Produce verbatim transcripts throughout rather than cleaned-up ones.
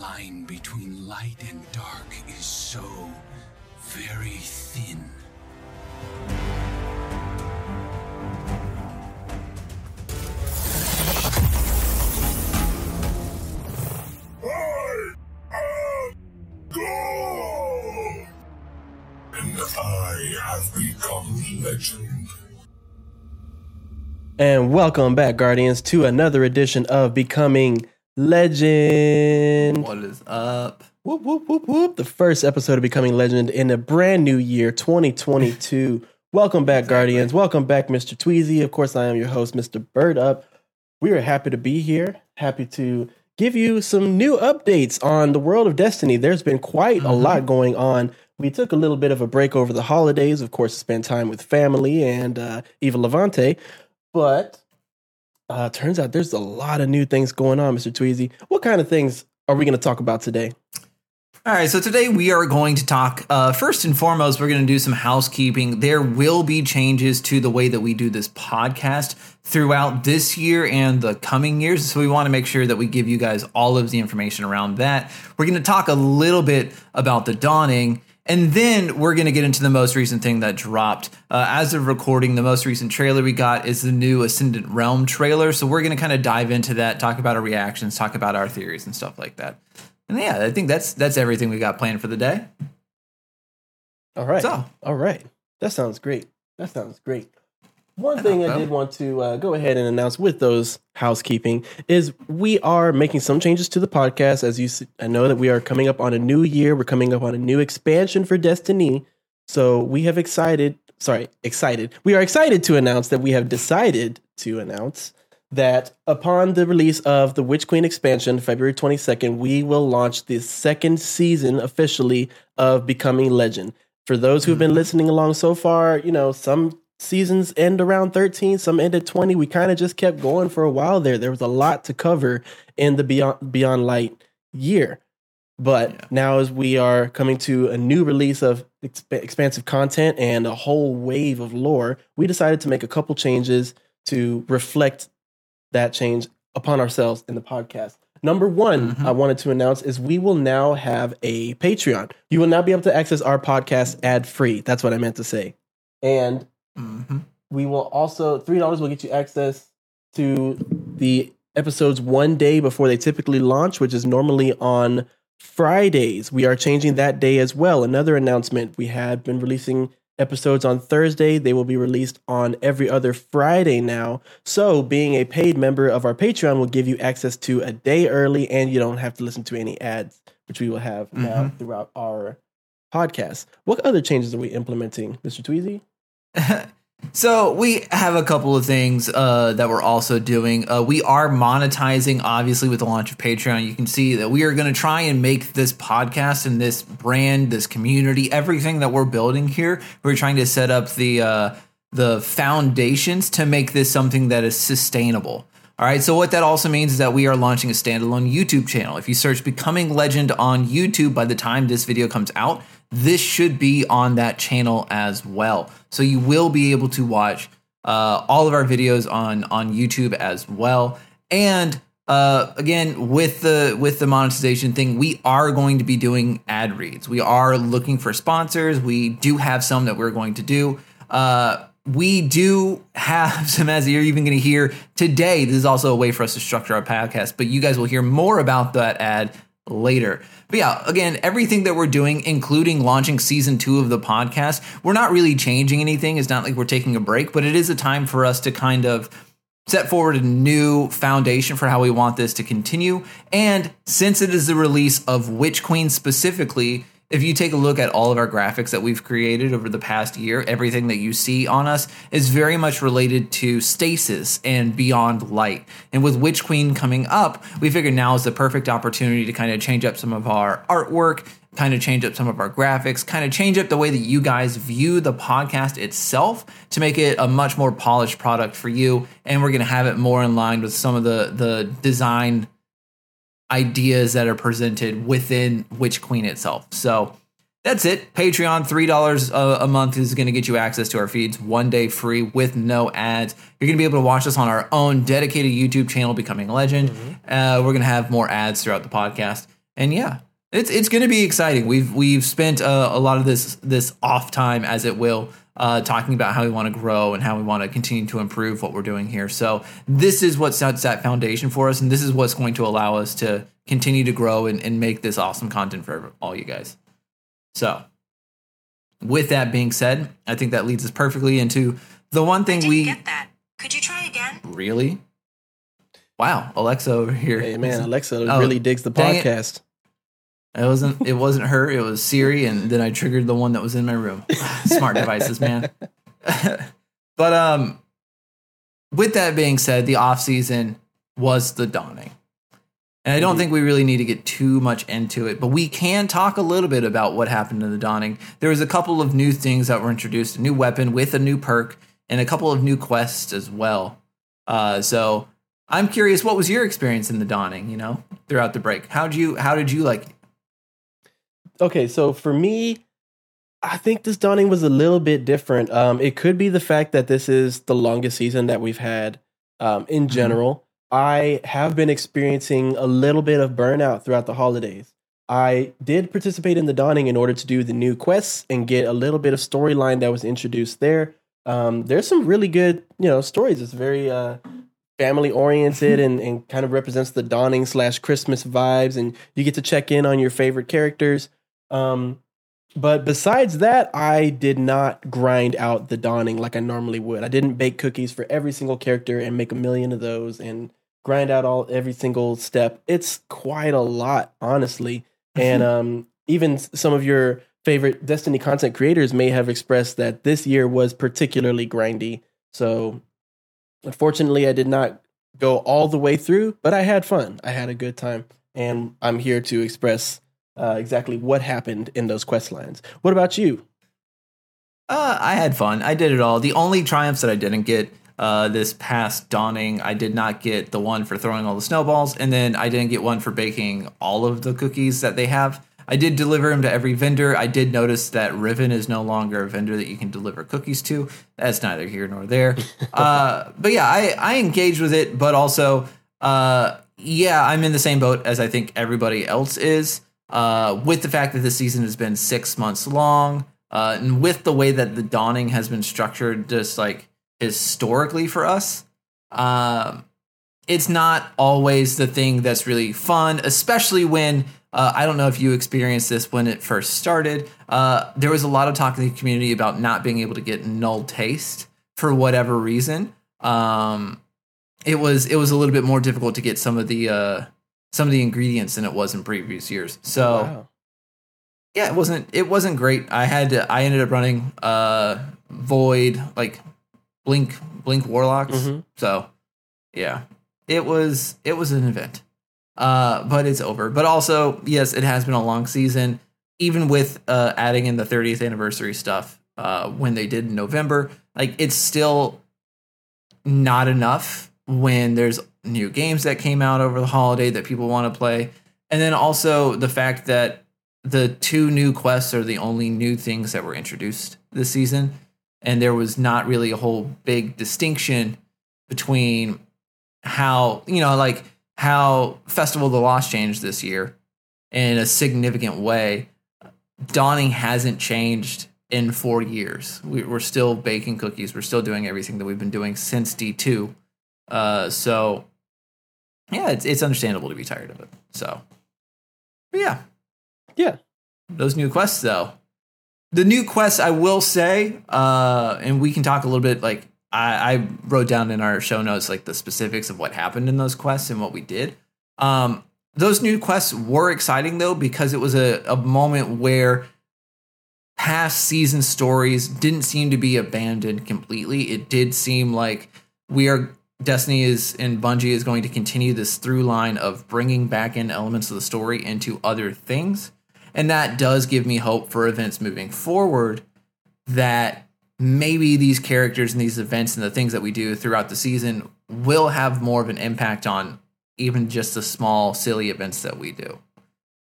line between light and dark is so very thin. I am gold! And I have become legend. And welcome back, Guardians, to another edition of Becoming Legend. What is up? Whoop, whoop, whoop, whoop. The first episode of Becoming Legend in a brand new year, twenty twenty-two. Welcome back, exactly. Guardians. Welcome back, Mister Tweezy. Of course, I am your host, Mister Bird Up. We are happy to be here. Happy to give you some new updates on the world of Destiny. There's been quite mm-hmm. a lot going on. We took a little bit of a break over the holidays, of course, to spend time with family and uh, Eva Levante. But uh, turns out there's a lot of new things going on, Mister Tweezy. What kind of things are we going to talk about today? All right, so today we are going to talk, uh, first and foremost, we're going to do some housekeeping. There will be changes to the way that we do this podcast throughout this year and the coming years. So we want to make sure that we give you guys all of the information around that. We're going to talk a little bit about The Dawning. And then we're going to get into the most recent thing that dropped. Uh, as of recording, the most recent trailer we got is the new Ascendant Realm trailer. So we're going to kind of dive into that, talk about our reactions, talk about our theories and stuff like that. And yeah, I think that's that's everything we got planned for the day. All right. So. All right. That sounds great. That sounds great. One thing I did want to uh, go ahead and announce with those housekeeping is we are making some changes to the podcast. As you see, I know that we are coming up on a new year. We're coming up on a new expansion for Destiny. So we have excited, sorry, excited. We are excited to announce that we have decided to announce that upon the release of the Witch Queen expansion, February twenty-second, we will launch the second season officially of Becoming Legend. For those who've been listening along so far, you know, some seasons end around thirteen, some end at twenty. We kind of just kept going for a while there. There was a lot to cover in the Beyond Beyond Light year. But yeah. Now as we are coming to a new release of exp- expansive content and a whole wave of lore, we decided to make a couple changes to reflect that change upon ourselves in the podcast. Number one, mm-hmm. I wanted to announce is we will now have a Patreon. You will now be able to access our podcast ad-free. That's what I meant to say. And Mm-hmm. we will also three dollars will get you access to the episodes one day before they typically launch, which is normally on Fridays. We are changing that day as well. Another announcement, we had been releasing episodes on Thursday. They will be released on every other Friday now. So being a paid member of our Patreon will give you access to a day early, and you don't have to listen to any ads, which we will have mm-hmm. now throughout our podcast. What other changes are we implementing, Mister Tweezy? So we have a couple of things uh, that we're also doing. Uh, we are monetizing, obviously, with the launch of Patreon. You can see that we are going to try and make this podcast and this brand, this community, everything that we're building here. We're trying to set up the uh, the foundations to make this something that is sustainable. All right, so what that also means is that we are launching a standalone YouTube channel. If you search Becoming Legend on YouTube, by the time this video comes out, this should be on that channel as well. So you will be able to watch uh, all of our videos on, on YouTube as well. And uh, again, with the with the monetization thing, we are going to be doing ad reads. We are looking for sponsors. We do have some that we're going to do. Uh, we do have some, as you're even going to hear today. This is also a way for us to structure our podcast, but you guys will hear more about that ad later. But yeah, again, everything that we're doing, including launching season two of the podcast, we're not really changing anything. It's not like we're taking a break, but it is a time for us to kind of set forward a new foundation for how we want this to continue. And since it is the release of Witch Queen specifically, if you take a look at all of our graphics that we've created over the past year, everything that you see on us is very much related to Stasis and Beyond Light. And with Witch Queen coming up, we figured now is the perfect opportunity to kind of change up some of our artwork, kind of change up some of our graphics, kind of change up the way that you guys view the podcast itself to make it a much more polished product for you. And we're going to have it more in line with some of the, the design ideas that are presented within Witch Queen itself. So that's it. Patreon, three dollars a month is going to get you access to our feeds one day free with no ads. You're going to be able to watch us on our own dedicated YouTube channel, Becoming Legend. Mm-hmm. Uh, we're going to have more ads throughout the podcast. and yeah, it's it's going to be exciting. We've we've spent uh, a lot of this this off time, as it will, uh, talking about how we want to grow and how we want to continue to improve what we're doing here. So this is what sets that foundation for us, and this is what's going to allow us to continue to grow and, and make this awesome content for all you guys. So with that being said, I think that leads us perfectly into the one thing we didn't get that. Could you try again? Really? Wow, Alexa over here. Hey man, Alexa oh, really digs the podcast. It. it wasn't it wasn't her, it was Siri, and then I triggered the one that was in my room. Smart devices, man. But um with that being said, the off season was The Dawning. And I don't think we really need to get too much into it, but we can talk a little bit about what happened in The Dawning. There was a couple of new things that were introduced, a new weapon with a new perk, and a couple of new quests as well. Uh, so I'm curious, what was your experience in The Dawning, you know, throughout the break? How'd you, how did you like it? Okay, so for me, I think this Dawning was a little bit different. Um, it could be the fact that this is the longest season that we've had um, in general. Mm-hmm. I have been experiencing a little bit of burnout throughout the holidays. I did participate in The Dawning in order to do the new quests and get a little bit of storyline that was introduced there. Um, there's some really good, you know, stories. It's very uh, family-oriented and, and kind of represents the Dawning slash Christmas vibes, and you get to check in on your favorite characters. Um, but besides that, I did not grind out The Dawning like I normally would. I didn't bake cookies for every single character and make a million of those and grind out all every single step. It's quite a lot, honestly. And um, even some of your favorite Destiny content creators may have expressed that this year was particularly grindy. So unfortunately, I did not go all the way through, but I had fun. I had a good time. And I'm here to express uh, exactly what happened in those quest lines. What about you? Uh, I had fun. I did it all. The only triumphs that I didn't get Uh, this past Dawning, I did not get the one for throwing all the snowballs, and then I didn't get one for baking all of the cookies that they have. I did deliver them to every vendor. I did notice that Riven is no longer a vendor that you can deliver cookies to. That's neither here nor there. uh, but yeah, I, I engaged with it, but also, uh, yeah, I'm in the same boat as I think everybody else is, uh, with the fact that this season has been six months long, uh, and with the way that the Dawning has been structured, just like historically for us, um, it's not always the thing that's really fun, especially when, uh, I don't know if you experienced this when it first started, uh, there was a lot of talk in the community about not being able to get null taste for whatever reason. Um, it was it was a little bit more difficult to get some of the uh, some of the ingredients than it was in previous years. So, wow. yeah, it wasn't it wasn't great. I had to, I ended up running uh, Void, like Blink, Blink Warlocks. Mm-hmm. So, yeah, it was it was an event, uh, but it's over. But also, yes, it has been a long season, even with uh, adding in the thirtieth anniversary stuff uh, when they did in November. Like, it's still not enough when there's new games that came out over the holiday that people want to play. And then also the fact that the two new quests are the only new things that were introduced this season. And there was not really a whole big distinction between how, you know, like how Festival of the Lost changed this year in a significant way. Dawning hasn't changed in four years. We, we're still baking cookies. We're still doing everything that we've been doing since D two. Uh, so, yeah, it's it's understandable to be tired of it. So, but yeah. Yeah. Those new quests, though. The new quest, I will say, uh, and we can talk a little bit, like, I, I wrote down in our show notes, like, the specifics of what happened in those quests and what we did. Um, those new quests were exciting, though, because it was a, a moment where past season stories didn't seem to be abandoned completely. It did seem like we are, Destiny is, and Bungie is going to continue this through line of bringing back in elements of the story into other things. And that does give me hope for events moving forward, that maybe these characters and these events and the things that we do throughout the season will have more of an impact on even just the small, silly events that we do.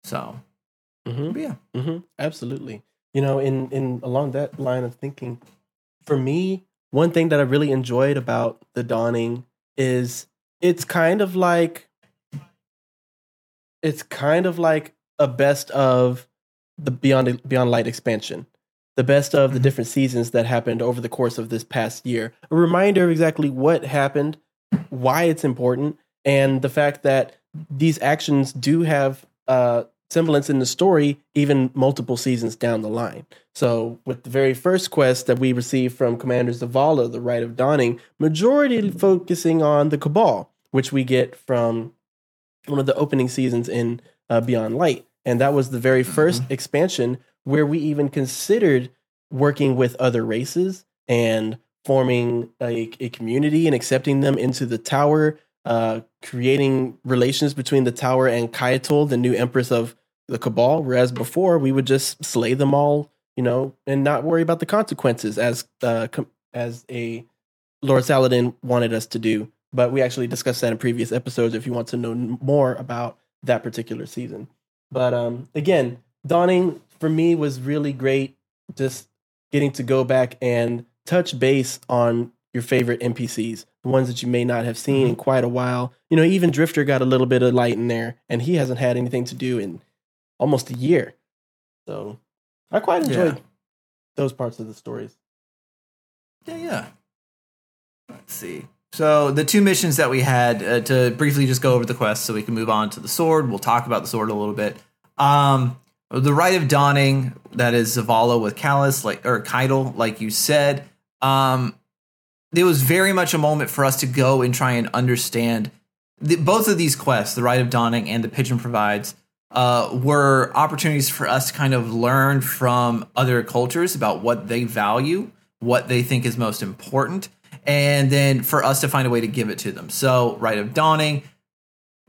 So, mm-hmm. yeah, mm-hmm. absolutely. You know, in, in along that line of thinking, for me, one thing that I really enjoyed about The Dawning is it's kind of like, it's kind of like a best of the Beyond Beyond Light expansion, the best of the different seasons that happened over the course of this past year. A reminder of exactly what happened, why it's important, and the fact that these actions do have uh, semblance in the story, even multiple seasons down the line. So with the very first quest that we received from Commander Zavala, the Rite of Dawning, majority focusing on the Cabal, which we get from one of the opening seasons in uh, Beyond Light. And that was the very first mm-hmm. expansion where we even considered working with other races and forming a, a community and accepting them into the tower, uh, creating relations between the tower and Caiatl, the new empress of the Cabal, whereas before we would just slay them all, you know, and not worry about the consequences as, uh, com- as a Lord Saladin wanted us to do. But we actually discussed that in previous episodes if you want to know more about that particular season. But um, again, Dawning for me was really great, just getting to go back and touch base on your favorite N P Cs, the ones that you may not have seen in quite a while. You know, even Drifter got a little bit of light in there, and he hasn't had anything to do in almost a year. So I quite enjoyed yeah. those parts of the stories. Yeah, yeah. Let's see. So the two missions that we had, uh, to briefly just go over the quest so we can move on to the sword. We'll talk about the sword a little bit. Um, the Rite of Dawning, that is Zavala with Callus, like or Caiatl, like you said. Um, it was very much a moment for us to go and try and understand the, both of these quests, the Rite of Dawning and the Pigeon Provides, uh, were opportunities for us to kind of learn from other cultures about what they value, what they think is most important, and then for us to find a way to give it to them. So, Rite of Dawning,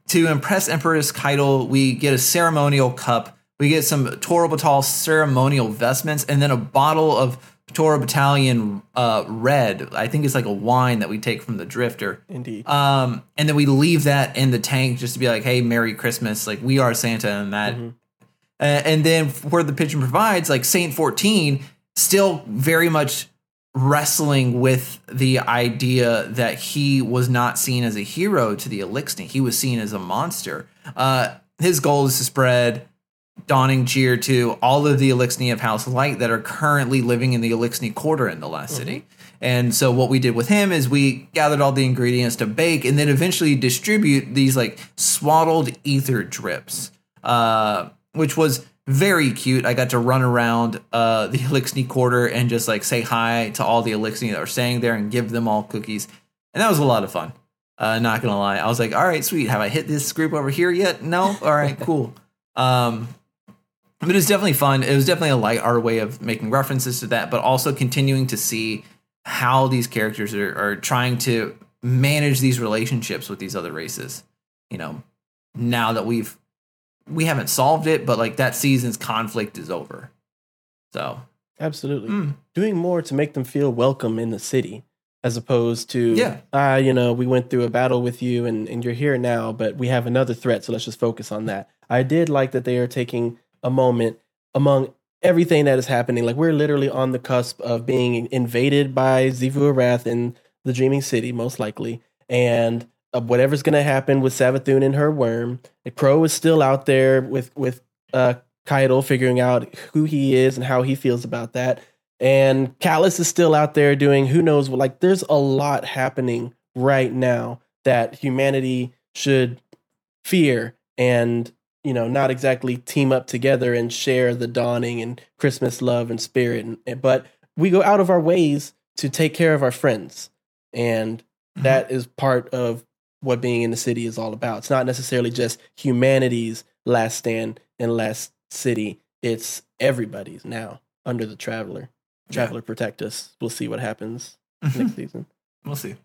to impress Empress Caiatl, we get a ceremonial cup, we get some Toro Batal ceremonial vestments, and then a bottle of Toro Battalion uh, red. I think it's like a wine that we take from the Drifter. Indeed. Um, and then we leave that in the tank just to be like, hey, Merry Christmas. Like, we are Santa and that. Mm-hmm. Uh, and then where the Pigeon Provides, like Saint fourteen, still very much wrestling with the idea that he was not seen as a hero to the Eliksni. He was seen as a monster. Uh, his goal is to spread Dawning cheer to all of the Eliksni of House Light that are currently living in the Eliksni quarter in the last mm-hmm. city. And so what we did with him is we gathered all the ingredients to bake and then eventually distribute these like swaddled ether drips, uh, which was very cute. I got to run around uh, the Eliksni quarter and just like say hi to all the Eliksni that are staying there and give them all cookies. And that was a lot of fun. Uh, not going to lie. I was like, all right, sweet. Have I hit this group over here yet? No. All right, cool. Um, but it was definitely fun. It was definitely a light our way of making references to that, but also continuing to see how these characters are, are trying to manage these relationships with these other races. You know, now that we've we haven't solved it, but like that season's conflict is over. So absolutely mm. doing more to make them feel welcome in the city as opposed to, yeah. uh, you know, we went through a battle with you and, and you're here now, but we have another threat. So let's just focus on that. I did like that they are taking a moment among everything that is happening. Like we're literally on the cusp of being invaded by Xivu Arath in the Dreaming City, most likely. And whatever's going to happen with Savathun and her worm. The Crow is still out there with, with uh, Caiatl figuring out who he is and how he feels about that. And Callus is still out there doing who knows what. Like, there's a lot happening right now that humanity should fear and, you know, not exactly team up together and share the Dawning and Christmas love and spirit. And, but we go out of our ways to take care of our friends. And that is part of what being in the city is all about. It's not necessarily just humanity's last stand and last city. It's everybody's now under the Traveler. Traveler yeah. protect us. We'll see what happens mm-hmm. next season. We'll see.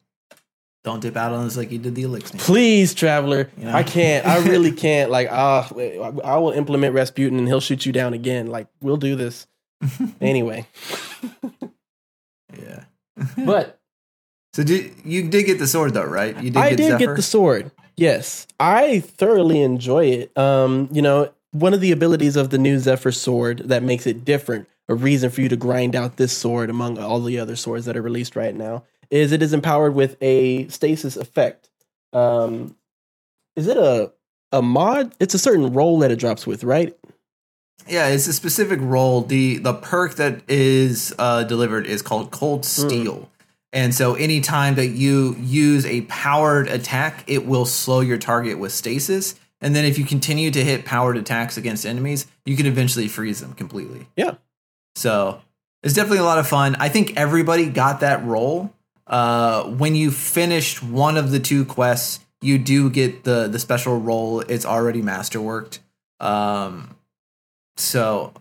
Don't dip out on us like you did the Elixir. Please, Traveler. You know? I can't. I really can't. Like, ah, uh, I will implement Rasputin and he'll shoot you down again. Like, we'll do this. Anyway. Yeah. But so did, you did get the sword, though, right? You did I get did Zephyr? get the sword, yes. I thoroughly enjoy it. Um, you know, one of the abilities of the new Zephyr sword that makes it different, a reason for you to grind out this sword among all the other swords that are released right now, is it is empowered with a stasis effect. Um, is it a a mod? It's a certain role that it drops with, right? Yeah, it's a specific role. The the perk that is uh, delivered is called Cold Steel. Mm. And so anytime that you use a powered attack, it will slow your target with stasis. And then if you continue to hit powered attacks against enemies, you can eventually freeze them completely. Yeah. So it's definitely a lot of fun. I think everybody got that role. Uh, when you finished one of the two quests, you do get the, the special role. It's already masterworked. Um, so,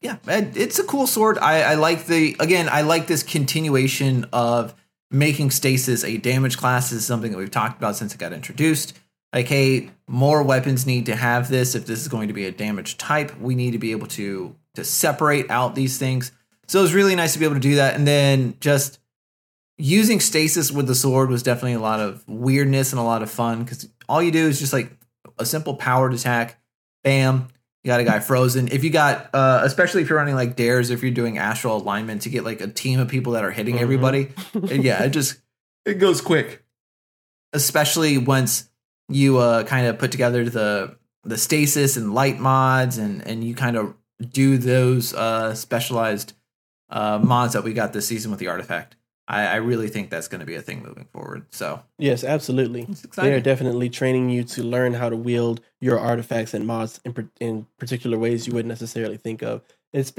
yeah, it, it's a cool sword. I, I like the, again, I like this continuation of making stasis a damage class. This is something that we've talked about since it got introduced. Like, hey, more weapons need to have this. If this is going to be a damage type, we need to be able to, to separate out these things. So it was really nice to be able to do that. And then just using stasis with the sword was definitely a lot of weirdness and a lot of fun, because all you do is just like a simple powered attack. Bam, you got a guy frozen. If you got, uh, especially if you're running like dares, if you're doing astral alignment to get like a team of people that are hitting mm-hmm. everybody. Yeah, it just, it goes quick. Especially once you uh, kind of put together the the stasis and light mods, and, and you kind of do those uh, specialized uh, mods that we got this season with the artifact. I, I really think that's going to be a thing moving forward. So yes, absolutely. They're definitely training you to learn how to wield your artifacts and mods in, in particular ways you wouldn't necessarily think of. It's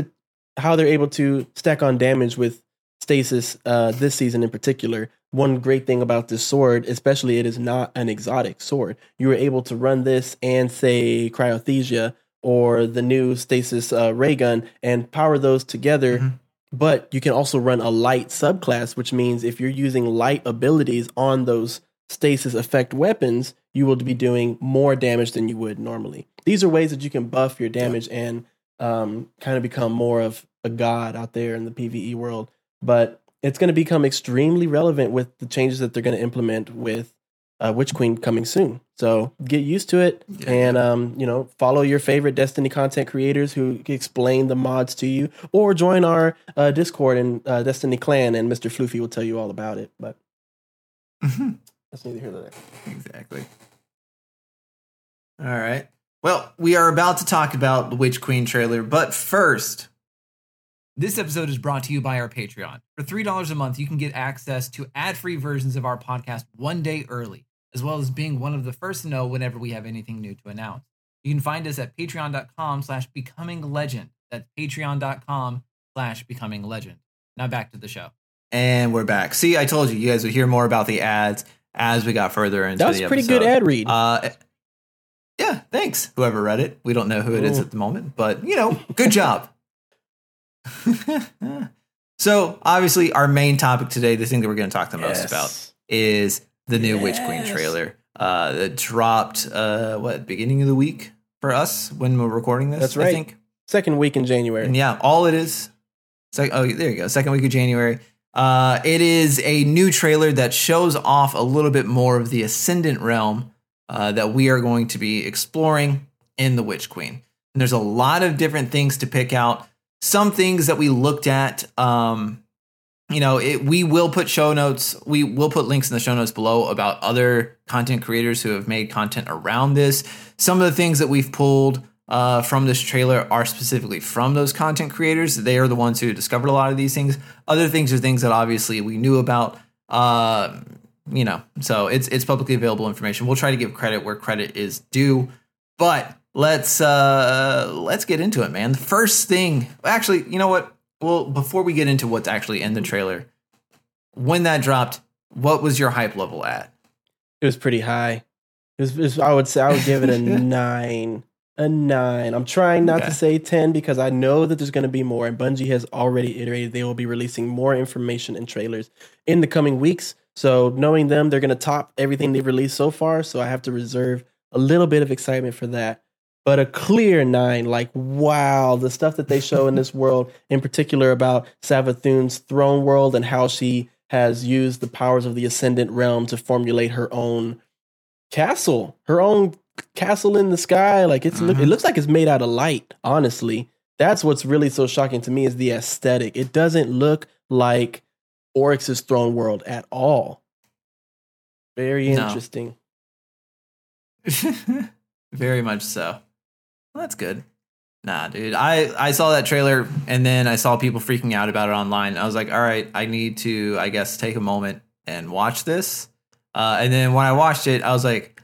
how they're able to stack on damage with stasis uh, this season in particular. One great thing about this sword, especially it is not an exotic sword. You were able to run this and say cryothesia or the new stasis uh, ray gun and power those together. Mm-hmm. But you can also run a light subclass, which means if you're using light abilities on those stasis effect weapons, you will be doing more damage than you would normally. These are ways that you can buff your damage and um, kind of become more of a god out there in the PvE world. But it's going to become extremely relevant with the changes that they're going to implement with uh, Witch Queen coming soon. So get used to it, yeah. and um, you know, follow your favorite Destiny content creators who explain the mods to you, or join our uh, Discord and uh, Destiny clan, and Mister Floofy will tell you all about it. But mm-hmm. that's neither here nor there. Exactly. All right. Well, we are about to talk about the Witch Queen trailer, but first, this episode is brought to you by our Patreon. For three dollars a month, you can get access to ad-free versions of our podcast one day early, as well as being one of the first to know whenever we have anything new to announce. You can find us at patreon.com slash becoming legend. That's patreon.com slash becoming legend. Now back to the show. And we're back. See, I told you, you guys would hear more about the ads as we got further into the episode. That was a pretty good ad read. Uh, yeah, thanks, whoever read it. We don't know who it Ooh. is at the moment, but, you know, good job. So, obviously, our main topic today, the thing that we're going to talk the most yes. about is the new yes. Witch Queen trailer uh, that dropped, uh, what, beginning of the week for us when we're recording this? That's right. I think. Second week in January. And yeah, all it is. Sec- oh, there you go. Second week of January. Uh, it is a new trailer that shows off a little bit more of the Ascendant Realm uh, that we are going to be exploring in the Witch Queen. And there's a lot of different things to pick out. Some things that we looked at, um, you know, it, we will put show notes. We will put links in the show notes below about other content creators who have made content around this. Some of the things that we've pulled uh, from this trailer are specifically from those content creators. They are the ones who discovered a lot of these things. Other things are things that obviously we knew about, uh, you know, so it's, it's publicly available information. We'll try to give credit where credit is due, but Let's uh, let's get into it, man. The first thing, actually, you know what? Well, before we get into what's actually in the trailer, when that dropped, what was your hype level at? It was pretty high. It was, it was, I would say I would give it a nine, a nine. I'm trying not okay. to say ten because I know that there's going to be more. And Bungie has already iterated they will be releasing more information and trailers in the coming weeks. So knowing them, they're going to top everything they've released so far. So I have to reserve a little bit of excitement for that. But a clear nine, like, wow, the stuff that they show in this world, in particular about Savathun's throne world and how she has used the powers of the Ascendant Realm to formulate her own castle, her own castle in the sky. Like, it's mm-hmm. it looks like it's made out of light, honestly. That's what's really so shocking to me is the aesthetic. It doesn't look like Oryx's throne world at all. Very no. interesting. Very much so. Well, that's good. Nah, dude, I, I saw that trailer and then I saw people freaking out about it online. I was like, all right, I need to, I guess, take a moment and watch this. Uh, and then when I watched it, I was like,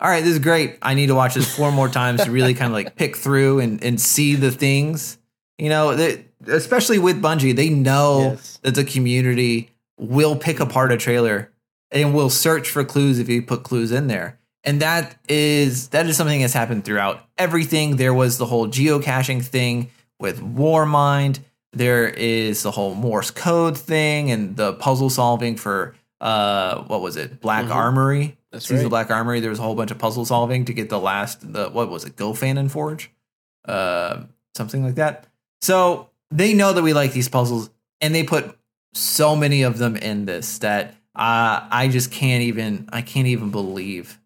all right, this is great. I need to watch this four more times to really kind of like pick through and, and see the things, you know, that, especially with Bungie, they know yes. that the community will pick apart a trailer and will search for clues if you put clues in there. And that is that is something that's happened throughout everything. There was the whole geocaching thing with Warmind. There is the whole Morse code thing and the puzzle solving for, uh, what was it? Black mm-hmm. Armory. That's Season right. of Black Armory. There was a whole bunch of puzzle solving to get the last, the what was it? Go Fan and Forge? Uh, something like that. So they know that we like these puzzles and they put so many of them in this that uh, I just can't even, I can't even believe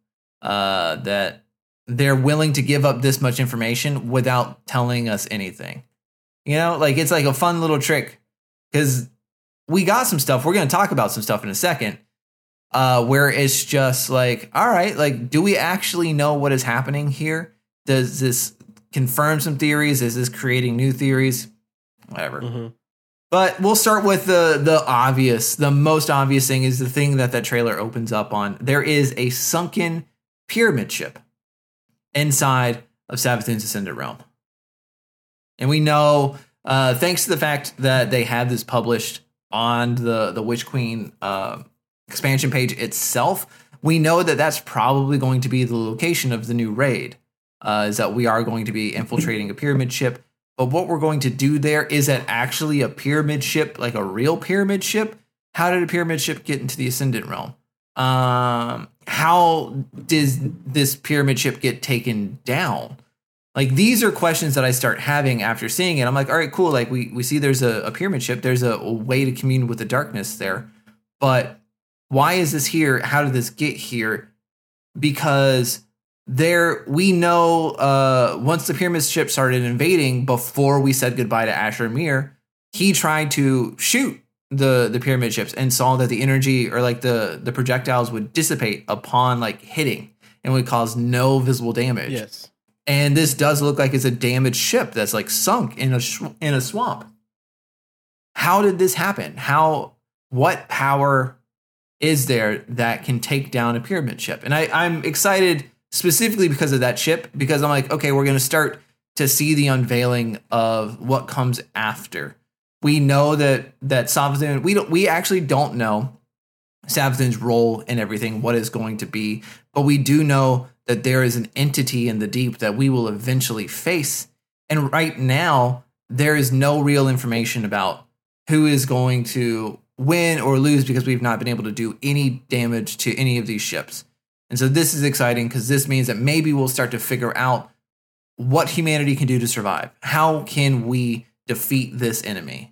Uh, that they're willing to give up this much information without telling us anything. You know, like it's like a fun little trick because we got some stuff. We're going to talk about some stuff in a second uh, where it's just like, all right, like, do we actually know what is happening here? Does this confirm some theories? Is this creating new theories? Whatever. Mm-hmm. But we'll start with the the obvious. The most obvious thing is the thing that that trailer opens up on. There is a sunken pyramid ship inside of Savathun's Ascendant Realm. And we know, uh, thanks to the fact that they had this published on the, the Witch Queen uh, expansion page itself, we know that that's probably going to be the location of the new raid, uh, is that we are going to be infiltrating a pyramid ship. But what we're going to do there, is that actually a pyramid ship, like a real pyramid ship? How did a pyramid ship get into the Ascendant Realm? Um, how does this pyramid ship get taken down? Like, these are questions that I start having after seeing it. I'm like, all right, cool. Like, we, we see there's a, a pyramid ship. There's a, a way to commune with the darkness there. But why is this here? How did this get here? Because there we know uh, once the pyramid ship started invading, before we said goodbye to Asher Mir, he tried to shoot the the pyramid ships and saw that the energy or like the the projectiles would dissipate upon like hitting and would cause no visible damage. Yes. And this does look like it's a damaged ship that's like sunk in a sh- in a swamp. How did this happen? How what power is there that can take down a pyramid ship? And I I'm excited specifically because of that ship, because I'm like, okay, we're going to start to see the unveiling of what comes after. We know that that Savathun, we don't, we actually don't know Savathun's role in everything, what is going to be, but we do know that there is an entity in the deep that we will eventually face. And right now, there is no real information about who is going to win or lose because we've not been able to do any damage to any of these ships. And so this is exciting because this means that maybe we'll start to figure out what humanity can do to survive. How can we defeat this enemy?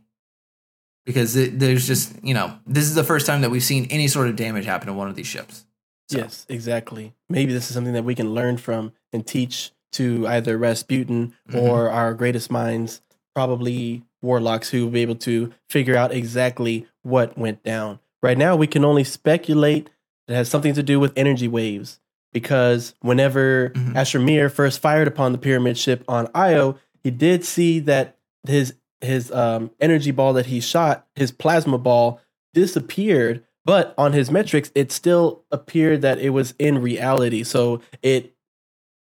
Because it, there's just, you know, this is the first time that we've seen any sort of damage happen to one of these ships. So. Yes, exactly. Maybe this is something that we can learn from and teach to either Rasputin mm-hmm. or our greatest minds, probably warlocks, who will be able to figure out exactly what went down. Right now, we can only speculate that it has something to do with energy waves, because whenever mm-hmm. Asher Mir first fired upon the pyramid ship on Io, he did see that his his um, energy ball that he shot, his plasma ball, disappeared, but on his metrics, it still appeared that it was in reality. So it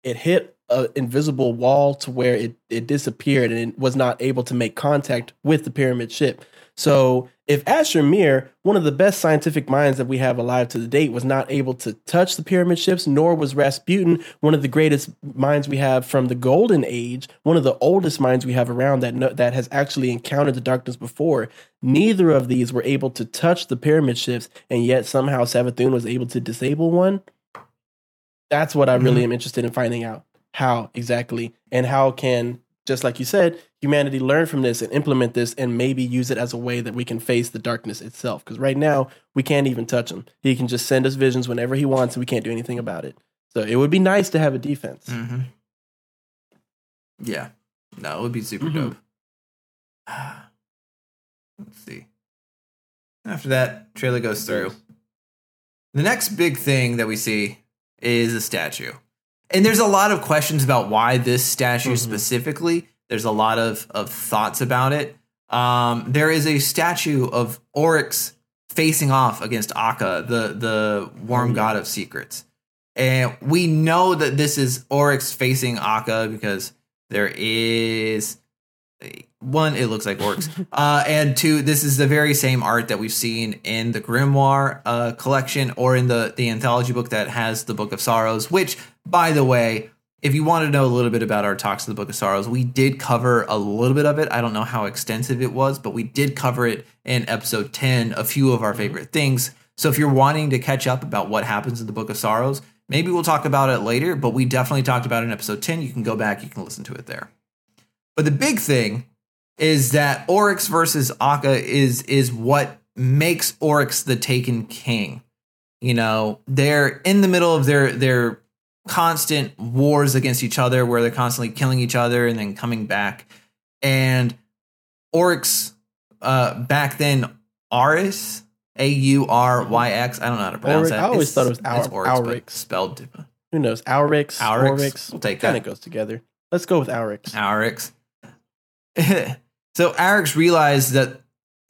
it hit an invisible wall to where it, it disappeared and it was not able to make contact with the pyramid ship. So if Asher Mir, one of the best scientific minds that we have alive to the date, was not able to touch the pyramid ships, nor was Rasputin, one of the greatest minds we have from the Golden Age, one of the oldest minds we have around that no, that has actually encountered the darkness before, neither of these were able to touch the pyramid ships, and yet somehow Savathun was able to disable one. That's what I really mm-hmm. am interested in finding out. How exactly, and how can, just like you said, humanity learn from this and implement this and maybe use it as a way that we can face the darkness itself. Because right now, we can't even touch him. He can just send us visions whenever he wants, and we can't do anything about it. So it would be nice to have a defense. Mm-hmm. Yeah. No, it would be super mm-hmm. dope. Let's see. After that, trailer goes through. The next big thing that we see is a statue. And there's a lot of questions about why this statue mm-hmm. specifically. There's a lot of, of thoughts about it. Um, there is a statue of Oryx facing off against Akka, the, the worm mm-hmm. god of secrets. And we know that this is Oryx facing Akka because there is... One, it looks like Oryx. uh, and two, this is the very same art that we've seen in the Grimoire uh, collection or in the, the anthology book that has the Book of Sorrows, which, by the way, if you want to know a little bit about our talks of the Book of Sorrows, we did cover a little bit of it. I don't know how extensive it was, but we did cover it in episode ten, a few of our favorite things. So if you're wanting to catch up about what happens in the Book of Sorrows, maybe we'll talk about it later, but we definitely talked about it in episode ten. You can go back, you can listen to it there. But the big thing is that Oryx versus Akka is is what makes Oryx the Taken King. You know, they're in the middle of their their constant wars against each other, where they're constantly killing each other and then coming back. And Oryx, uh, back then, Auryx, A U R Y X, I don't know how to pronounce Oryx, that. I always it's, thought it was Aur- Oryx, Aurix. Spelled different. Who knows? Aurix, Aurix. Oryx. We'll take that. Kind of goes together. Let's go with Aurix. Aurix. So Aurix realized that,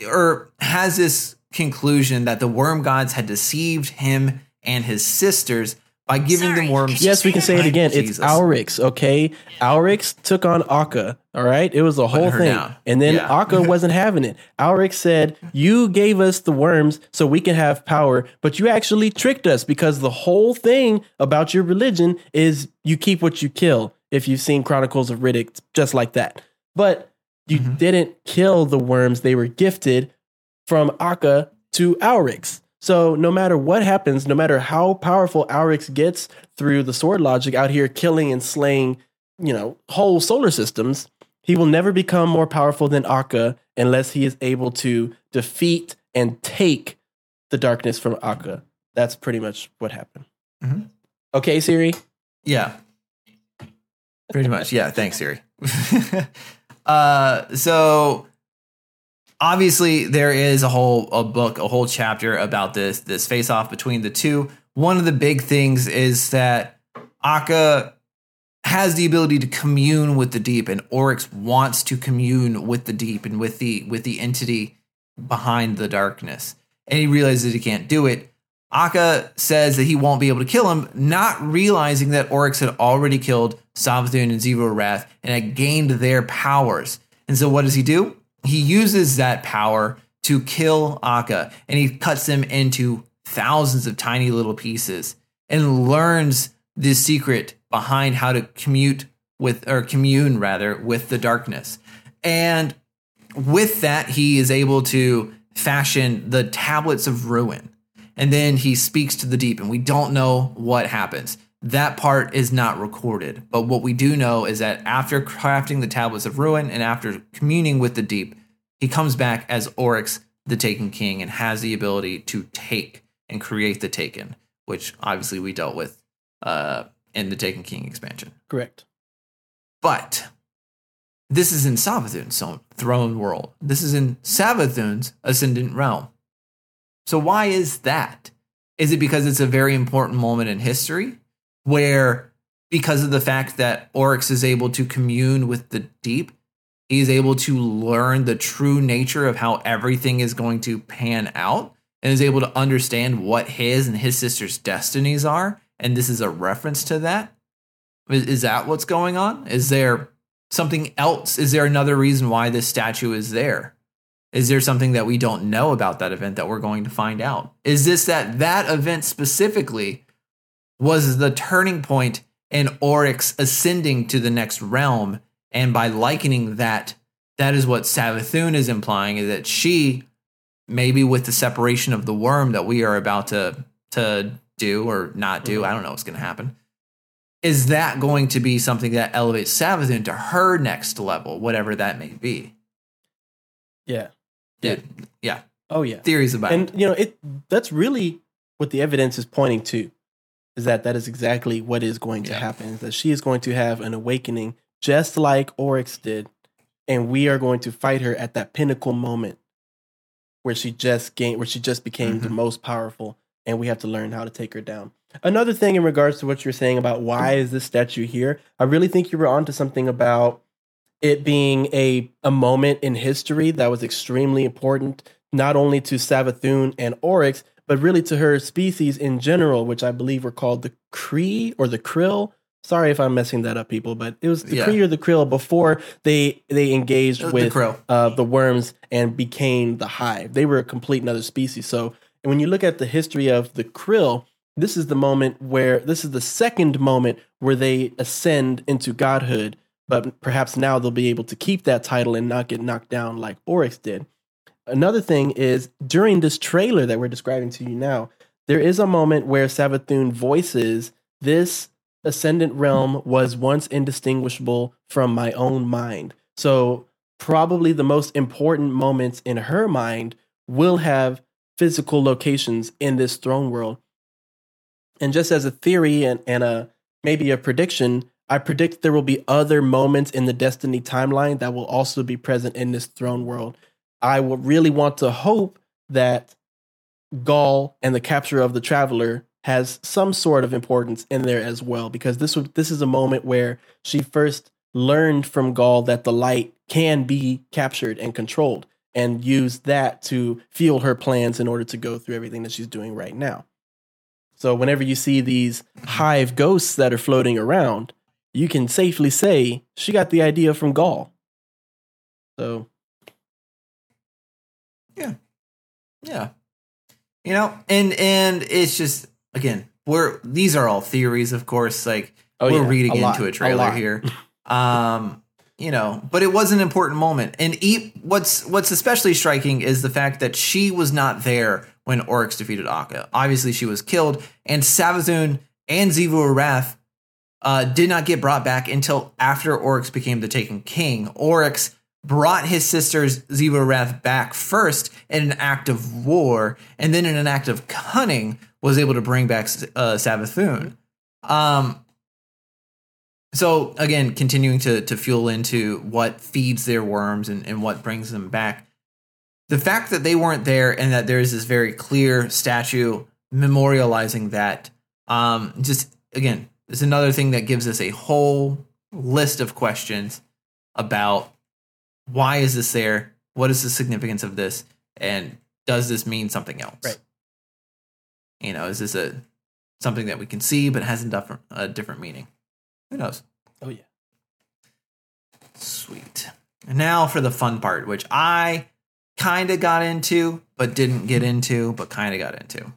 or has this conclusion that the worm gods had deceived him and his sisters by giving Sorry, them worms. Yes, we can say it again. Jesus. It's Aurix, okay? Aurix took on Akka, all right? It was the whole thing. Down. And then yeah. Akka wasn't having it. Aurix said, you gave us the worms so we can have power, but you actually tricked us because the whole thing about your religion is you keep what you kill. If you've seen Chronicles of Riddick, just like that. But you mm-hmm. didn't kill the worms. They were gifted from Akka to Aurix. So no matter what happens, no matter how powerful Aurix gets through the sword logic out here, killing and slaying, you know, whole solar systems, he will never become more powerful than Akka unless he is able to defeat and take the darkness from Akka. That's pretty much what happened. Mm-hmm. Okay, Siri? Yeah. Pretty much. Yeah. Thanks, Siri. Uh, so obviously there is a whole a book, a whole chapter about this this face off between the two. One of the big things is that Akka has the ability to commune with the deep, and Oryx wants to commune with the deep and with the with the entity behind the darkness. And he realizes he can't do it. Akka says that he won't be able to kill him, not realizing that Oryx had already killed Savathun and Xivu Arath and had gained their powers. And so what does he do? He uses that power to kill Akka, and he cuts him into thousands of tiny little pieces and learns the secret behind how to commute with, or commune rather, with the darkness. And with that, he is able to fashion the tablets of ruin. And then he speaks to the deep, and we don't know what happens. That part is not recorded. But what we do know is that after crafting the tablets of ruin and after communing with the deep, he comes back as Oryx, the Taken King, and has the ability to take and create the Taken, which obviously we dealt with uh, in the Taken King expansion. Correct. But this is in Savathun's throne world. This is in Savathun's Ascendant Realm. So why is that? Is it because it's a very important moment in history where, because of the fact that Oryx is able to commune with the deep, he is able to learn the true nature of how everything is going to pan out and is able to understand what his and his sister's destinies are? And this is a reference to that? Is, is that what's going on? Is there something else? Is there another reason why this statue is there? Is there something that we don't know about that event that we're going to find out? Is this that that event specifically was the turning point in Oryx ascending to the next realm? And by likening that, that is what Savathun is implying, is that she, maybe with the separation of the worm that we are about to, to do or not do, mm-hmm. I don't know what's going to happen. Is that going to be something that elevates Savathun to her next level, whatever that may be? Yeah. Yeah. Yeah. Oh, yeah. Theories about and, it. And, you know, it that's really what the evidence is pointing to, is that that is exactly what is going yeah. to happen, is that she is going to have an awakening just like Oryx did. And we are going to fight her at that pinnacle moment where she just gained, where she just became mm-hmm. the most powerful. And we have to learn how to take her down. Another thing in regards to what you're saying about why is this statue here, I really think you were onto something about it being a, a moment in history that was extremely important, not only to Savathun and Oryx, but really to her species in general, which I believe were called the Kree or the Krill. Sorry if I'm messing that up, people, but it was the yeah. Kree or the Krill before they they engaged the, with the, uh, the worms and became the hive. They were a complete another species. So when you look at the history of the Krill, this is the moment where, this is the second moment where they ascend into godhood, but perhaps now they'll be able to keep that title and not get knocked down like Oryx did. Another thing is, during this trailer that we're describing to you now, there is a moment where Savathun voices this: Ascendant Realm was once indistinguishable from my own mind. So probably the most important moments in her mind will have physical locations in this throne world. And just as a theory and, and a maybe a prediction, I predict there will be other moments in the Destiny timeline that will also be present in this throne world. I would really want to hope that Gaul and the capture of the Traveler has some sort of importance in there as well, because this would, this is a moment where she first learned from Gaul that the light can be captured and controlled, and used that to fuel her plans in order to go through everything that she's doing right now. So whenever you see these hive ghosts that are floating around, you can safely say she got the idea from Gaul. So. Yeah. Yeah. You know, and, and it's just, again, we're these are all theories, of course. Like oh, we're yeah. reading a into lot. a trailer a here, um, you know. But it was an important moment, and e- what's what's especially striking is the fact that she was not there when Oryx defeated Akka. Obviously, she was killed, and Savathun and Xivu Arath uh, did not get brought back until after Oryx became the Taken King. Oryx brought his sisters Xivu Arath back first in an act of war, and then in an act of cunning was able to bring back uh, Savathun. Um, so again, continuing to to fuel into what feeds their worms and, and what brings them back. The fact that they weren't there and that there is this very clear statue memorializing that, um, just again, is another thing that gives us a whole list of questions about why is this there? What is the significance of this? And does this mean something else? Right. You know, is this a something that we can see but has a different, a different meaning? Who knows? Oh, yeah. Sweet. And now for the fun part, which I kind of got into but didn't get into but kind of got into.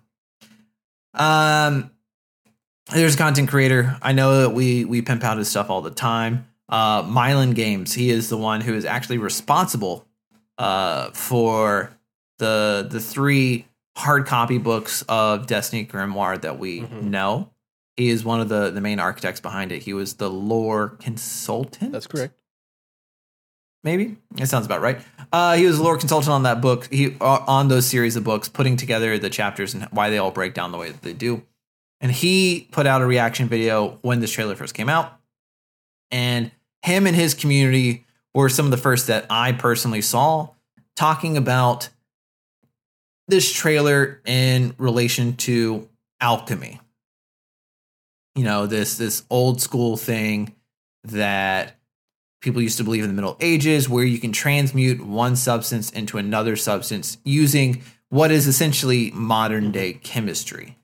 Um, there's a content creator. I know that we, we pimp out his stuff all the time. Uh, Mylan Games. He is the one who is actually responsible uh, for the the three hard copy books of Destiny Grimoire that we mm-hmm. know. He is one of the, the main architects behind it. He was the lore consultant. That's correct. Maybe it sounds about right. Uh, he was a lore consultant on that book. He uh, on those series of books, putting together the chapters and why they all break down the way that they do. And he put out a reaction video when this trailer first came out, and him and his community were some of the first that I personally saw talking about this trailer in relation to alchemy. You know, this this old school thing that people used to believe in the Middle Ages, where you can transmute one substance into another substance using what is essentially modern day chemistry.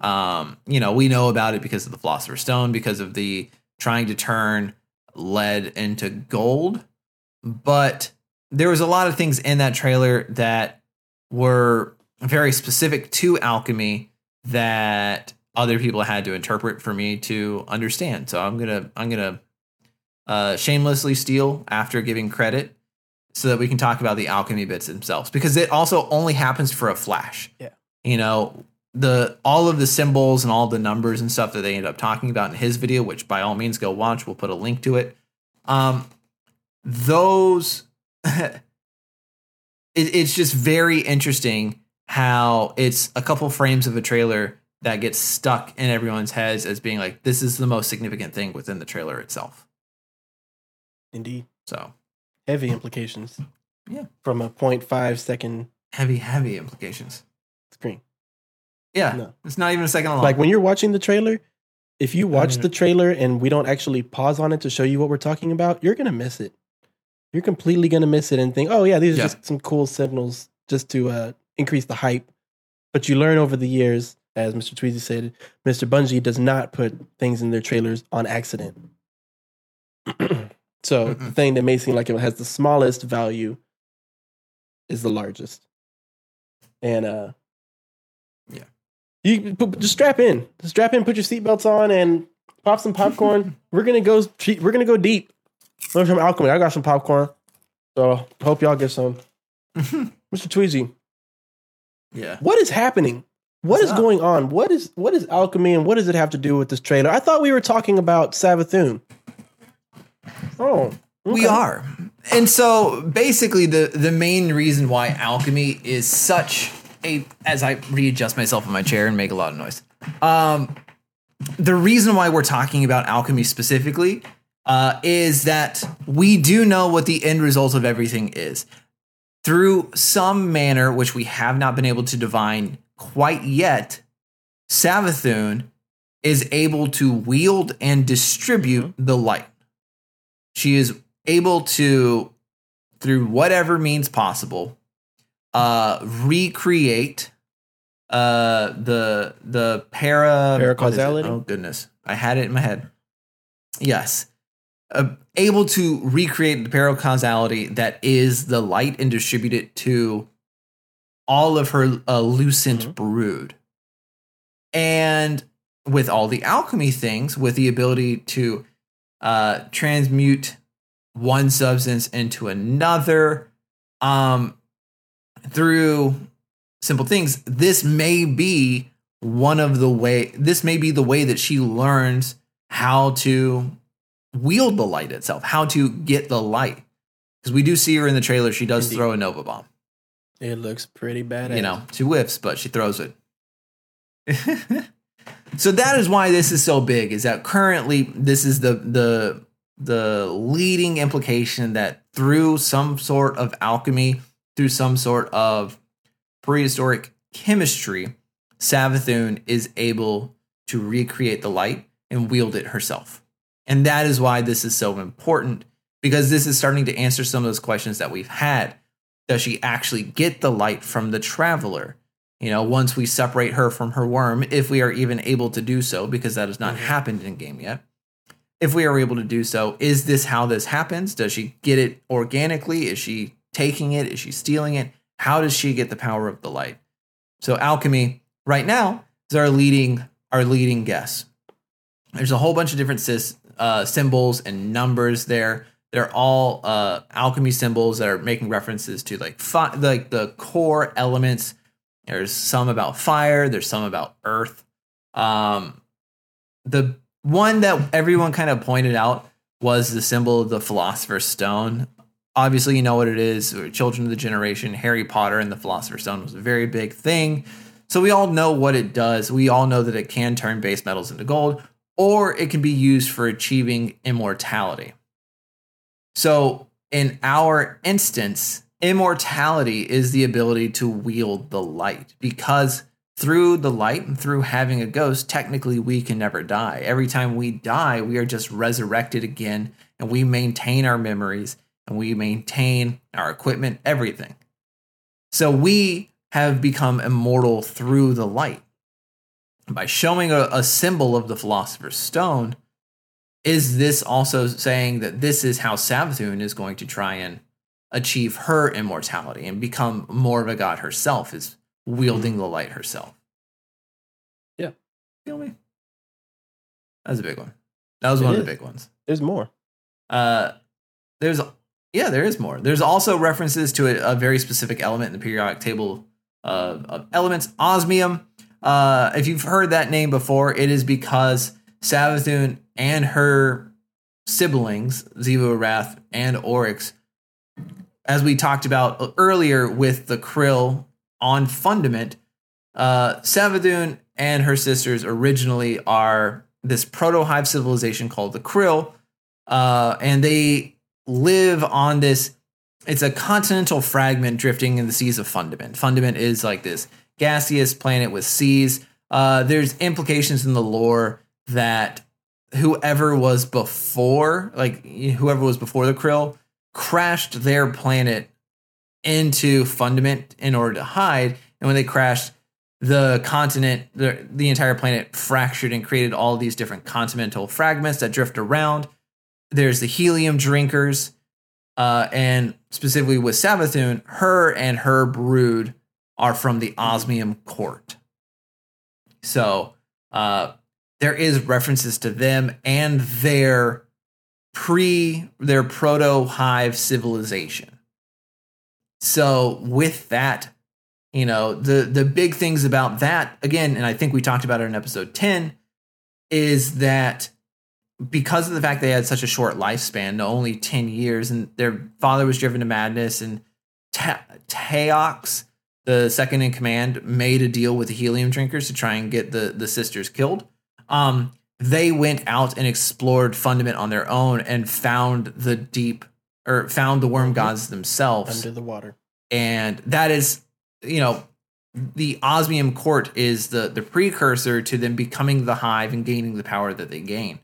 Um, you know, we know about it because of the Philosopher's Stone, because of the trying to turn lead into gold. But there was a lot of things in that trailer that were very specific to alchemy that other people had to interpret for me to understand. So I'm going to I'm going to uh, shamelessly steal after giving credit so that we can talk about the alchemy bits themselves, because it also only happens for a flash. Yeah. You know, the all of the symbols and all the numbers and stuff that they end up talking about in his video, which by all means go watch, we'll put a link to it. Um, those, it, it's just very interesting how it's a couple frames of a trailer that gets stuck in everyone's heads as being like, this is the most significant thing within the trailer itself. Indeed. So heavy implications. Yeah. From a point five second. Heavy, heavy implications. Screen. Yeah, no. It's not even a second long. Like when you're watching the trailer, if you watch the trailer and we don't actually pause on it to show you what we're talking about, you're going to miss it. You're completely going to miss it and think, oh, yeah, these are yeah. just some cool signals just to uh, increase the hype. But you learn over the years, as Mister Tweezy said, Mister Bungie does not put things in their trailers on accident. So Mm-mm. the thing that may seem like it has the smallest value is the largest. And uh, yeah, you put, just strap in, just strap in, put your seatbelts on, and pop some popcorn. We're gonna go. We're gonna go deep. Learn from alchemy. I got some popcorn, so hope y'all get some. Mister Tweezy, yeah, what is happening? What What's is up? going on? What is what is alchemy, and what does it have to do with this trailer? I thought we were talking about Savathun. Oh, okay. We are. And so basically the, the main reason why alchemy is such a, as I readjust myself in my chair and make a lot of noise. Um, the reason why we're talking about alchemy specifically uh, is that we do know what the end result of everything is through some manner, which we have not been able to divine quite yet. Savathun is able to wield and distribute the light. She is able to, through whatever means possible, uh, recreate uh, the the para paracausality. Oh goodness, I had it in my head. Yes, uh, able to recreate the paracausality that is the light and distribute it to all of her uh, Lucent mm-hmm. Brood, and with all the alchemy things, with the ability to. Uh, transmute one substance into another um, through simple things. This may be one of the way. This may be the way that she learns how to wield the light itself, how to get the light. Because we do see her in the trailer. She does Indeed. throw a Nova Bomb. It looks pretty badass. You know, she whiffs, but she throws it. So that is why this is so big, is that currently this is the the the leading implication that through some sort of alchemy, through some sort of prehistoric chemistry, Savathun is able to recreate the light and wield it herself. And that is why this is so important, because this is starting to answer some of those questions that we've had. Does she actually get the light from the Traveler? You know, once we separate her from her worm, if we are even able to do so, because that has not mm-hmm. happened in game yet. If we are able to do so, is this how this happens? Does she get it organically? Is she taking it? Is she stealing it? How does she get the power of the light? So alchemy right now is our leading our leading guess. There's a whole bunch of different sys, uh, symbols and numbers there. They're all uh, alchemy symbols that are making references to like fi- like the core elements. There's some about fire. There's some about earth. Um, the one that everyone kind of pointed out was the symbol of the Philosopher's Stone. Obviously, you know what it is. Children of the Generation, Harry Potter and the Philosopher's Stone was a very big thing. So we all know what it does. We all know that it can turn base metals into gold, or it can be used for achieving immortality. So in our instance, immortality is the ability to wield the light, because through the light and through having a ghost, technically we can never die. Every time we die, we are just resurrected again, and we maintain our memories and we maintain our equipment, everything. So we have become immortal through the light. By showing a, a symbol of the Philosopher's Stone, is this also saying that this is how Savathun is going to try and achieve her immortality and become more of a god herself, is wielding the light herself? Yeah. Feel me? That was a big one. That was it one is. of the big ones. There's more. Uh, there's, yeah, there is more. There's also references to a, a very specific element in the periodic table uh, of elements, osmium. Uh, if you've heard that name before, it is because Savathun and her siblings, Xivu Arath and Oryx, as we talked about earlier with the Krill on Fundament, uh, Savathun and her sisters originally are this proto-hive civilization called the Krill, uh, and they live on this, it's a continental fragment drifting in the seas of Fundament. Fundament is like this gaseous planet with seas. Uh, there's implications in the lore that whoever was before, like whoever was before the Krill, crashed their planet into Fundament in order to hide. And when they crashed, the continent, the, the entire planet fractured and created all these different continental fragments that drift around. There's the helium drinkers. Uh, and specifically with Savathun, her and her brood are from the Osmium court. So uh, there is references to them and their pre their proto hive civilization. So with that, you know, the, the big things about that, again, and I think we talked about it in episode ten, is that because of the fact they had such a short lifespan, only ten years, and their father was driven to madness, and Taox, the second in command, made a deal with the helium drinkers to try and get the, the sisters killed. Um, they went out and explored Fundament on their own and found the deep, or found the worm gods themselves. Under the water. And that is, you know, the Osmium court is the, the precursor to them becoming the hive and gaining the power that they gain.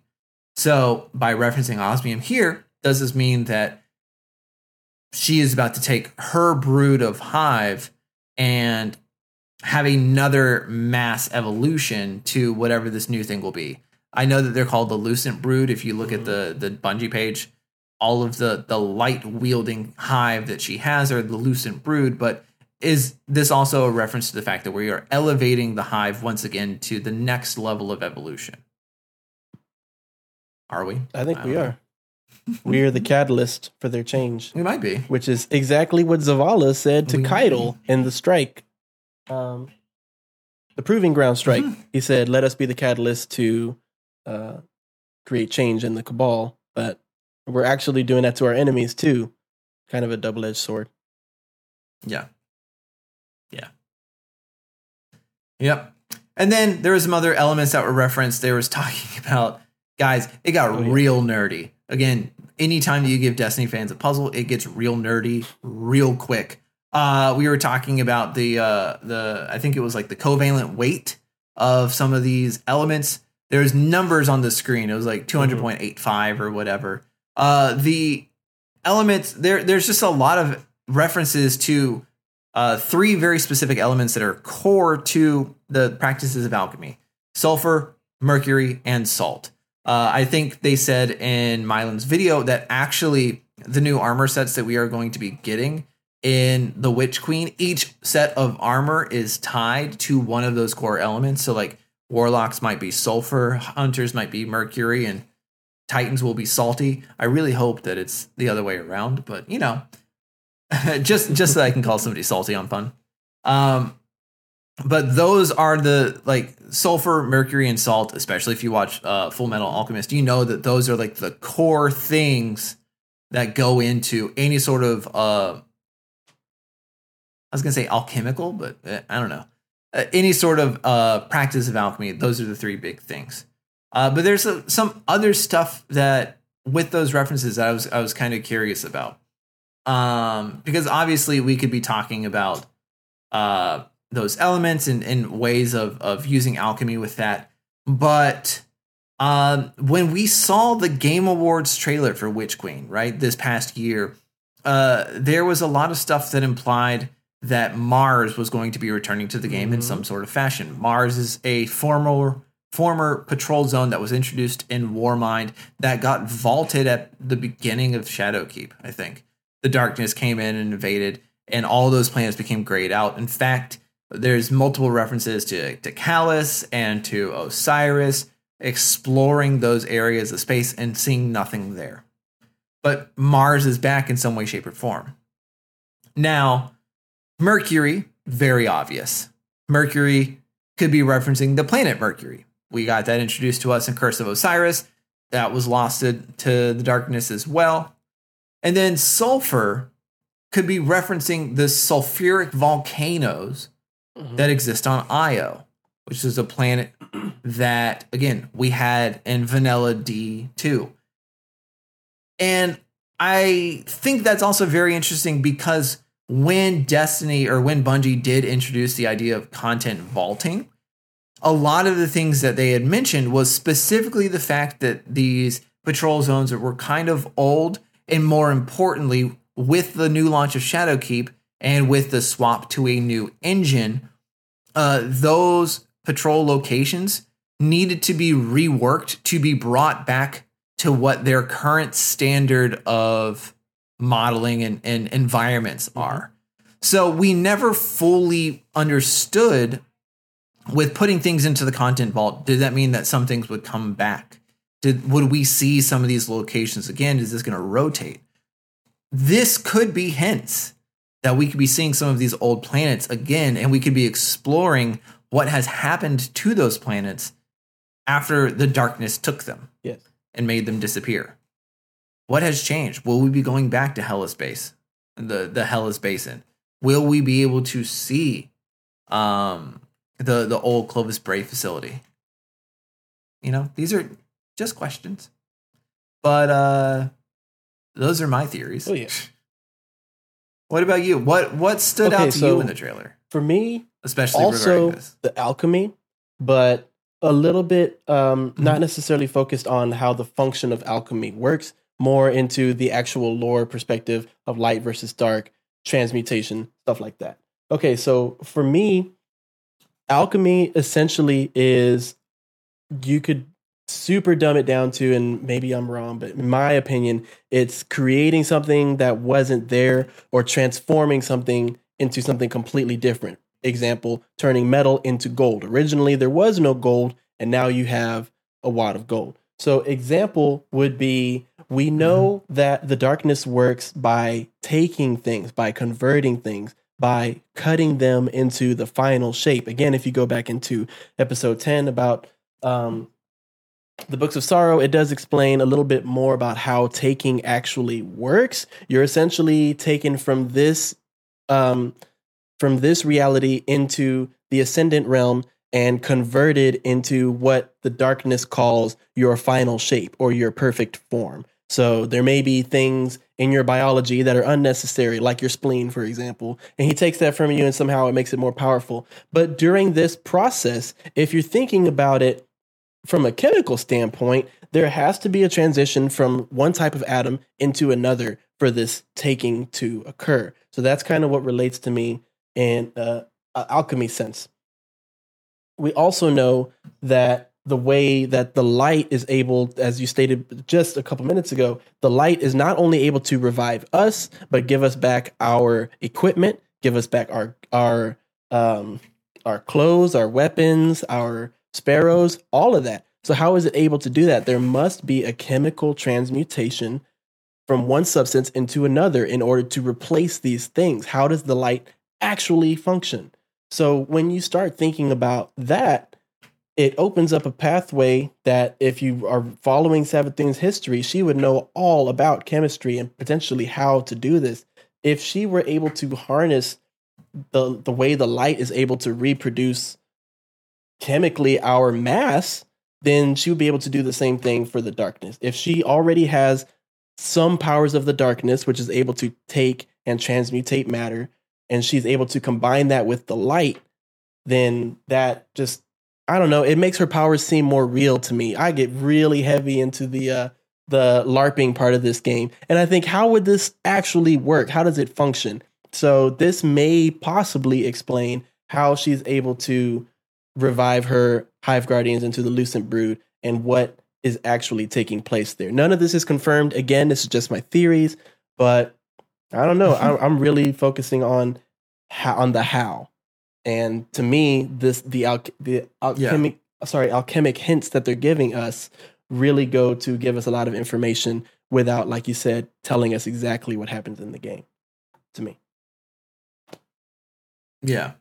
So by referencing Osmium here, does this mean that she is about to take her brood of hive and have another mass evolution to whatever this new thing will be? I know that they're called the Lucent Brood. If you look at the, the Bungie page, all of the, the light-wielding hive that she has are the Lucent Brood, but is this also a reference to the fact that we are elevating the hive once again to the next level of evolution? Are we? I think I we know. are. We are the catalyst for their change. We might be. Which is exactly what Zavala said to Caiatl in the strike. Um, the Proving Ground strike. Mm-hmm. He said, let us be the catalyst to uh, create change in the Cabal. But we're actually doing that to our enemies, too. Kind of a double-edged sword. Yeah. Yeah. Yep. And then there were some other elements that were referenced. There was talking about... Guys, it got oh, yeah. real nerdy. Again, anytime you give Destiny fans a puzzle, it gets real nerdy real quick. Uh, we were talking about the, uh, the I think it was like the covalent weight of some of these elements. There's numbers on the screen. It was like two hundred point eight five mm-hmm. or whatever. Uh, the elements, there. there's just a lot of references to uh, three very specific elements that are core to the practices of alchemy. Sulfur, mercury, and salt. Uh, I think they said in Mylan's video that actually the new armor sets that we are going to be getting in the Witch Queen, each set of armor is tied to one of those core elements. So like warlocks might be sulfur, hunters might be mercury, and titans will be salty. I really hope that it's the other way around, but you know, just, just so I can call somebody salty on fun. Um, But those are the, like, sulfur, mercury, and salt, especially if you watch uh, Full Metal Alchemist, you know that those are, like, the core things that go into any sort of, uh, I was going to say alchemical, but uh, I don't know, uh, any sort of uh, practice of alchemy. Those are the three big things. Uh, but there's uh, some other stuff that, with those references, that I was, I was kind of curious about. Um, because, obviously, we could be talking about... Uh, those elements and, and ways of, of using alchemy with that. But um, when we saw the Game Awards trailer for Witch Queen, right, this past year, uh, there was a lot of stuff that implied that Mars was going to be returning to the game mm-hmm. in some sort of fashion. Mars is a former, former patrol zone that was introduced in Warmind that got vaulted at the beginning of Shadowkeep, I think. The darkness came in and invaded, and all those planets became grayed out. In fact, there's multiple references to, to Callus and to Osiris exploring those areas of space and seeing nothing there. But Mars is back in some way, shape, or form. Now, Mercury, very obvious. Mercury could be referencing the planet Mercury. We got that introduced to us in Curse of Osiris. That was lost to, to the darkness as well. And then sulfur could be referencing the sulfuric volcanoes Mm-hmm. that exist on Io, which is a planet that, again, we had in Vanilla D two. And I think that's also very interesting because when Destiny or when Bungie did introduce the idea of content vaulting, a lot of the things that they had mentioned was specifically the fact that these patrol zones were kind of old, and more importantly, with the new launch of Shadowkeep and with the swap to a new engine, uh, those patrol locations needed to be reworked to be brought back to what their current standard of modeling and, and environments are. So we never fully understood with putting things into the content vault. Did that mean that some things would come back? Did, would we see some of these locations again? Is this going to rotate? This could be hints that we could be seeing some of these old planets again, and we could be exploring what has happened to those planets after the darkness took them yes. and made them disappear. What has changed? Will we be going back to Hellas Base, the, the Hellas Basin? Will we be able to see um, the, the old Clovis Bray facility? You know, these are just questions. But uh, those are my theories. Oh, yeah. What about you? What what stood okay, out to so you in the trailer? For me, especially also this? The alchemy, but a little bit um, mm-hmm. not necessarily focused on how the function of alchemy works, more into the actual lore perspective of light versus dark, transmutation, stuff like that. Okay, so for me, alchemy essentially is, you could super dumb it down to, and maybe I'm wrong, but in my opinion, it's creating something that wasn't there or transforming something into something completely different. Example, turning metal into gold. Originally, there was no gold, and now you have a wad of gold. So example would be, we know mm-hmm. that the darkness works by taking things, by converting things, by cutting them into the final shape. Again, if you go back into episode ten about um, the Books of Sorrow, it does explain a little bit more about how taking actually works. You're essentially taken from this um, from this reality into the Ascendant Realm and converted into what the darkness calls your final shape or your perfect form. So there may be things in your biology that are unnecessary, like your spleen, for example, and he takes that from you and somehow it makes it more powerful. But during this process, if you're thinking about it from a chemical standpoint, there has to be a transition from one type of atom into another for this taking to occur. So that's kind of what relates to me in uh, an alchemy sense. We also know that the way that the light is able, as you stated just a couple minutes ago, the light is not only able to revive us, but give us back our equipment, give us back our our um, our clothes, our weapons, our sparrows, all of that. So how is it able to do that? There must be a chemical transmutation from one substance into another in order to replace these things. How does the light actually function? So when you start thinking about that, it opens up a pathway that if you are following Savathun's history, she would know all about chemistry and potentially how to do this. If she were able to harness the, the way the light is able to reproduce chemically our mass, then she would be able to do the same thing for the darkness. If she already has some powers of the darkness, which is able to take and transmutate matter, and she's able to combine that with the light, then that just, I don't know, it makes her powers seem more real to me. I get really heavy into the uh, the LARPing part of this game, and I think, how would this actually work? How does it function? So this may possibly explain how she's able to revive her Hive Guardians into the Lucent Brood and what is actually taking place there. None of this is confirmed. Again, this is just my theories, but I don't know. I'm really focusing on how, on the how, and to me, this the alch- the alchemic yeah. sorry alchemic hints that they're giving us really go to give us a lot of information without, like you said, telling us exactly what happens in the game. To me, yeah,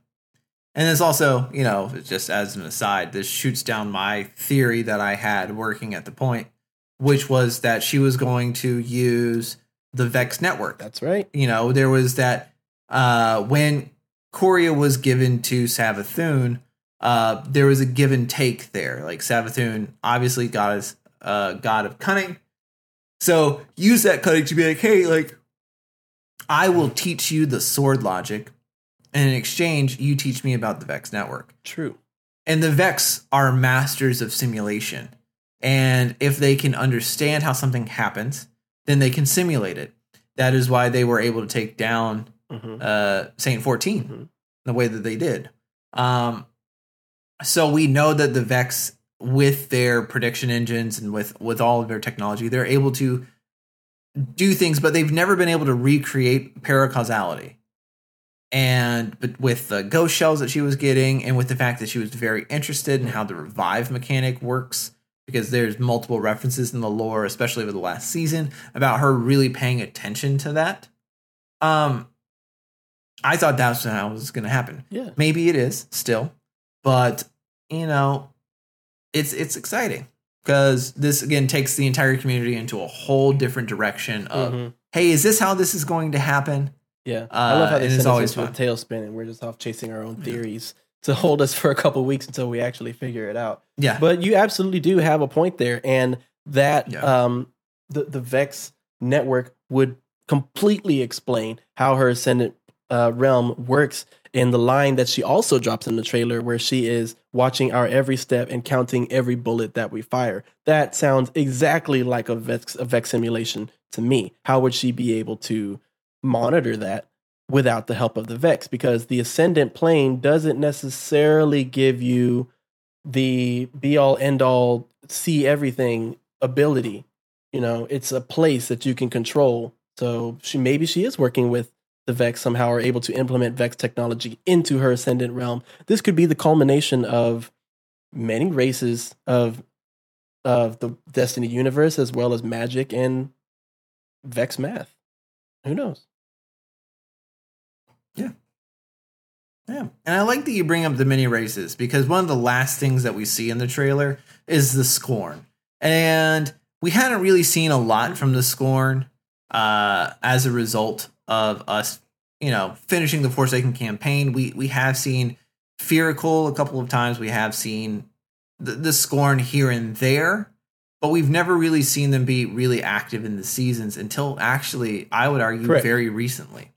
and it's also, you know, just as an aside, this shoots down my theory that I had working at the point, which was that she was going to use the Vex network. That's right. You know, there was that uh, when Coria was given to Savathun, uh, there was a give and take there. Like Savathun obviously got his uh, god of cunning. So use that cunning to be like, hey, like, I will teach you the sword logic, and in exchange, you teach me about the Vex network. True. And the Vex are masters of simulation. And if they can understand how something happens, then they can simulate it. That is why they were able to take down mm-hmm. uh, Saint fourteen mm-hmm. the way that they did. Um, so we know that the Vex, with their prediction engines and with, with all of their technology, they're able to do things, but they've never been able to recreate paracausality. And but with the ghost shells that she was getting, and with the fact that she was very interested in how the revive mechanic works, because there's multiple references in the lore, especially with the last season, about her really paying attention to that. Um, I thought that's how it was going to happen. Yeah, maybe it is still, but you know, it's it's exciting because this again takes the entire community into a whole different direction of, mm-hmm. hey, is this how this is going to happen? Yeah, I love how uh, they send us into a tailspin, and we're just off chasing our own theories to hold us for a couple of weeks until we actually figure it out. Yeah, but you absolutely do have a point there, and that yeah. um, the the Vex network would completely explain how her Ascendant uh, Realm works. In the line that she also drops in the trailer, where she is watching our every step and counting every bullet that we fire, that sounds exactly like a Vex, a Vex simulation to me. How would she be able to monitor that without the help of the Vex, because the Ascendant plane doesn't necessarily give you the be all end all see everything ability. You know, it's a place that you can control. So she maybe she is working with the Vex somehow, or able to implement Vex technology into her Ascendant Realm. This could be the culmination of many races of of the Destiny universe, as well as magic and Vex math. Who knows? Yeah. Yeah. And I like that you bring up the mini races, because one of the last things that we see in the trailer is the Scorn. And we hadn't really seen a lot from the Scorn uh, as a result of us, you know, finishing the Forsaken campaign. We we have seen Fearical a couple of times. We have seen the, the Scorn here and there. But we've never really seen them be really active in the seasons until actually, I would argue, Correct. very recently.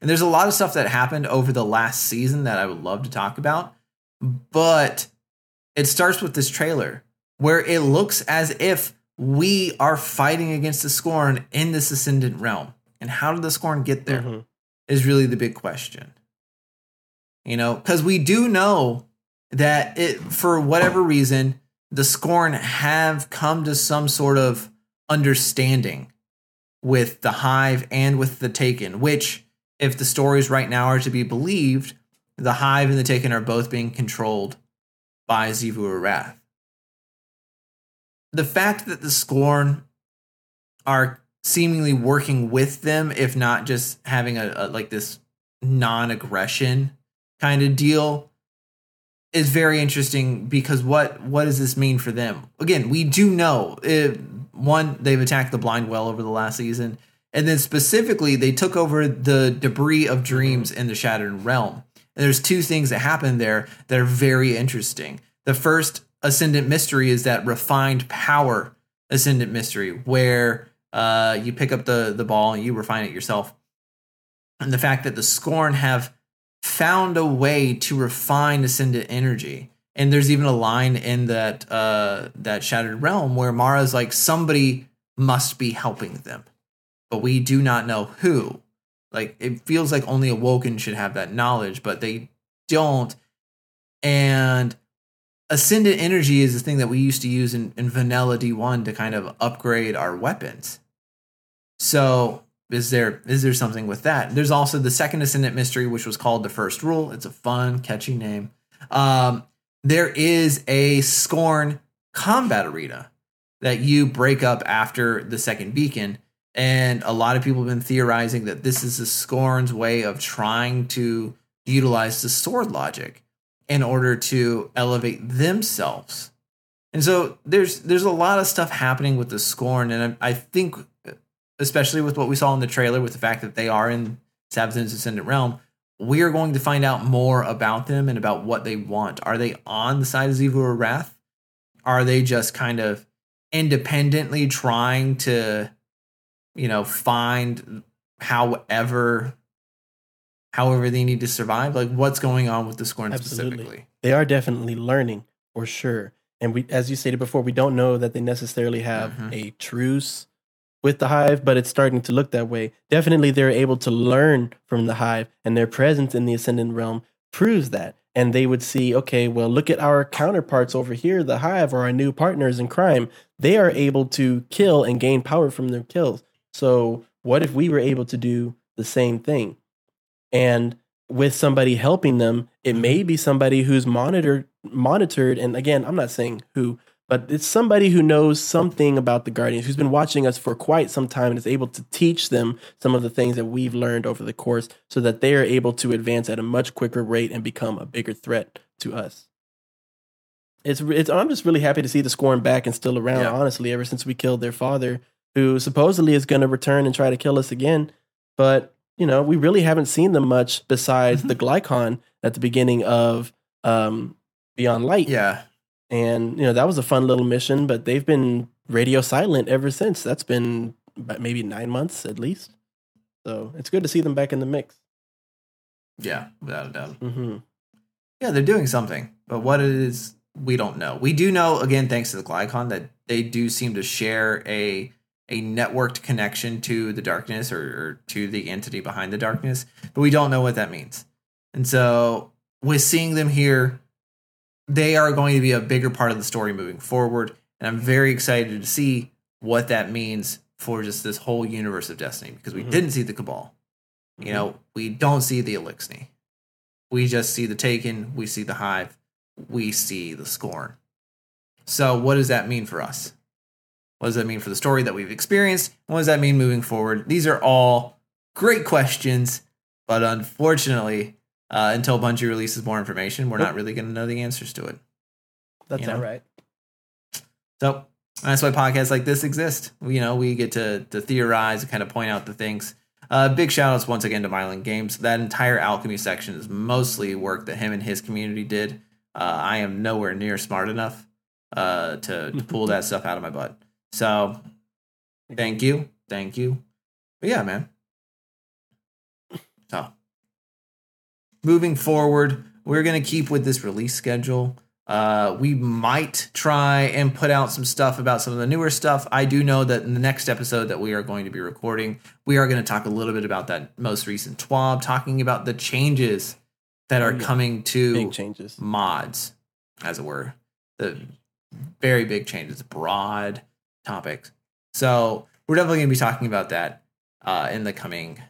And there's a lot of stuff that happened over the last season that I would love to talk about. But it starts with this trailer where it looks as if we are fighting against the Scorn in this Ascendant Realm. And how did the Scorn get there mm-hmm. is really the big question. You know, because we do know that it, for whatever reason, the Scorn have come to some sort of understanding with the Hive and with the Taken, which, if the stories right now are to be believed, the Hive and the Taken are both being controlled by Xivu Arath. The fact that the Scorn are seemingly working with them, if not just having a, a like this non-aggression kind of deal, is very interesting, because what, what does this mean for them? Again, we do know, if, one, they've attacked the Blind Well over the last season, and then specifically, they took over the debris of dreams in the Shattered Realm. And there's two things that happened there that are very interesting. The first Ascendant Mystery is that refined power Ascendant Mystery, where uh, you pick up the, the ball and you refine it yourself. And the fact that the Scorn have found a way to refine Ascendant energy. And there's even a line in that uh, that Shattered Realm where Mara's like, somebody must be helping them, but we do not know who. Like, it feels like only Awoken should have that knowledge, but they don't. And Ascendant energy is the thing that we used to use in, in vanilla D one to kind of upgrade our weapons. So Is there is there something with that? There's also the second Ascendant Mystery, which was called the First Rule. It's a fun, catchy name. Um, there is a Scorn combat arena that you break up after the second beacon. And a lot of people have been theorizing that this is the Scorn's way of trying to utilize the sword logic in order to elevate themselves. And so there's there's a lot of stuff happening with the Scorn. And I, I think, especially with what we saw in the trailer, with the fact that they are in Savathun's Ascendant Realm, we are going to find out more about them and about what they want. Are they on the side of Xivu Arath? Are they just kind of independently trying to, you know, find however however they need to survive? Like, what's going on with the Scorn Absolutely. Specifically? They are definitely learning, for sure. And we, as you stated before, we don't know that they necessarily have mm-hmm. a truce with the Hive, but it's starting to look that way. Definitely they're able to learn from the Hive, and their presence in the Ascendant Realm proves that. And they would see, okay, well, look at our counterparts over here, the Hive, or our new partners in crime. They are able to kill and gain power from their kills. So what if we were able to do the same thing? And with somebody helping them, it may be somebody who's monitored, monitored. And again, I'm not saying who, but it's somebody who knows something about the Guardians, who's been watching us for quite some time and is able to teach them some of the things that we've learned over the course so that they are able to advance at a much quicker rate and become a bigger threat to us. It's, it's I'm just really happy to see the Scorn back and still around, yeah. honestly, ever since we killed their father, who supposedly is going to return and try to kill us again. But, you know, we really haven't seen them much besides mm-hmm. the Glycon at the beginning of um, Beyond Light. Yeah. And, you know, that was a fun little mission, but they've been radio silent ever since. That's been maybe nine months at least. So it's good to see them back in the mix. Yeah, without a doubt. Mm-hmm. Yeah, they're doing something, but what it is, we don't know. We do know, again, thanks to the Glycon, that they do seem to share a a networked connection to the darkness or, or to the entity behind the darkness, but we don't know what that means. And so with seeing them here, they are going to be a bigger part of the story moving forward, and I'm very excited to see what that means for just this whole universe of Destiny, because we mm-hmm. didn't see the Cabal. Mm-hmm. You know, we don't see the Eliksni. We just see the Taken, we see the Hive, we see the Scorn. So what does that mean for us? What does that mean for the story that we've experienced? What does that mean moving forward? These are all great questions, but unfortunately... Uh, until Bungie releases more information, we're not really going to know the answers to it. That's you know? all right. So that's why podcasts like this exist. You know, we get to to theorize and kind of point out the things. Uh, big shout outs once again to Mylan Games. That entire alchemy section is mostly work that him and his community did. Uh, I am nowhere near smart enough uh, to, to pull that stuff out of my butt. So thank you. Thank you. But yeah, man. So. Moving forward, we're going to keep with this release schedule. Uh, we might try and put out some stuff about some of the newer stuff. I do know that in the next episode that we are going to be recording, we are going to talk a little bit about that most recent TWAB, talking about the changes that are coming to big changes. Mods, as it were. The very big changes, broad topics. So we're definitely going to be talking about that uh, in the coming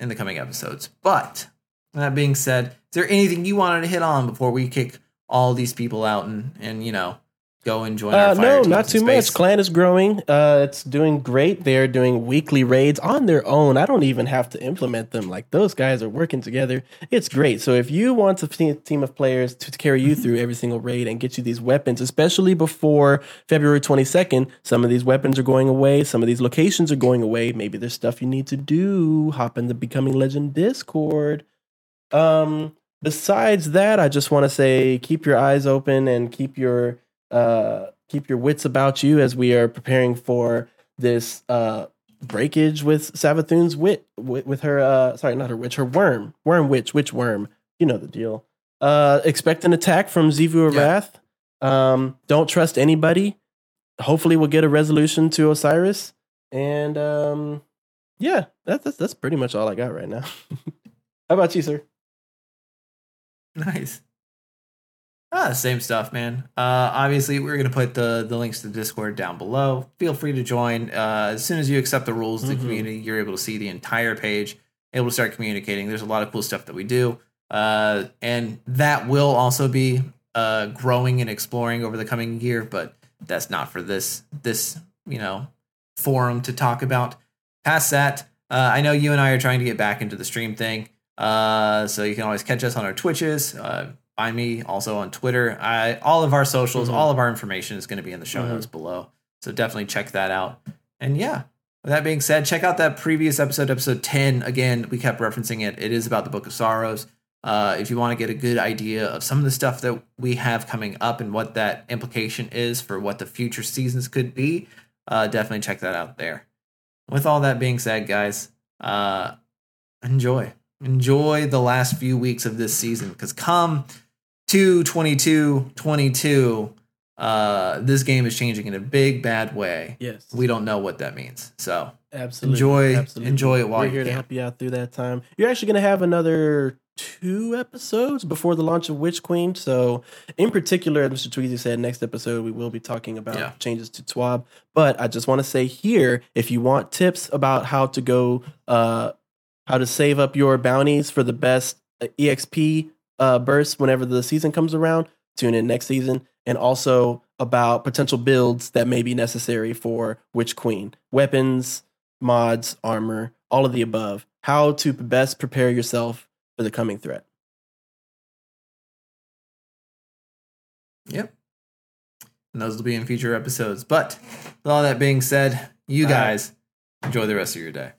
in the coming episodes. But... that being said, is there anything you wanted to hit on before we kick all these people out and, and you know, go and join uh, our fire? No, not too space? much. Clan is growing. Uh, it's doing great. They're doing weekly raids on their own. I don't even have to implement them. Like, those guys are working together. It's great. So if you want a team of players to carry you through every single raid and get you these weapons, especially before February twenty-second, some of these weapons are going away. Some of these locations are going away. Maybe there's stuff you need to do. Hop in the Becoming Legend Discord. Um, besides that, I just want to say, keep your eyes open and keep your, uh, keep your wits about you as we are preparing for this, uh, breakage with Savathun's wit, with, with her, uh, sorry, not her witch, her worm, worm witch, witch worm, you know the deal. Uh, expect an attack from Xivu Arath. Yeah. Um, don't trust anybody. Hopefully we'll get a resolution to Osiris. And, um, yeah, that's, that's, that's pretty much all I got right now. How about you, sir? Nice. Ah, same stuff, man. Uh, obviously, we're going to put the, the links to the Discord down below. Feel free to join. Uh, as soon as you accept the rules of mm-hmm. the community, you're able to see the entire page, able to start communicating. There's a lot of cool stuff that we do. Uh, and that will also be uh, growing and exploring over the coming year, but that's not for this, this you know, forum to talk about. Past that, uh, I know you and I are trying to get back into the stream thing. Uh, so you can always catch us on our Twitches, uh, find me also on Twitter. I, all of our socials, mm-hmm. all of our information is going to be in the show mm-hmm. notes below. So definitely check that out. And yeah, with that being said, check out that previous episode, episode ten. Again, we kept referencing it. It is about the Book of Sorrows. Uh, if you want to get a good idea of some of the stuff that we have coming up and what that implication is for what the future seasons could be, uh, definitely check that out there. With all that being said, guys, uh, enjoy. Enjoy the last few weeks of this season, because come two twenty-two twenty-two, uh, this game is changing in a big, bad way. Yes. We don't know what that means. So absolutely. Enjoy, absolutely. enjoy it while you're here. We're here to help you out through that time. You're actually going to have another two episodes before the launch of Witch Queen. So in particular, as Mister Tweezy said, next episode we will be talking about yeah. changes to TWAB. But I just want to say here, if you want tips about how to go, uh, how to save up your bounties for the best E X P uh, bursts whenever the season comes around, tune in next season. And also about potential builds that may be necessary for Witch Queen. Weapons, mods, armor, all of the above. How to best prepare yourself for the coming threat. Yep. And those will be in future episodes. But with all that being said, you guys enjoy the rest of your day.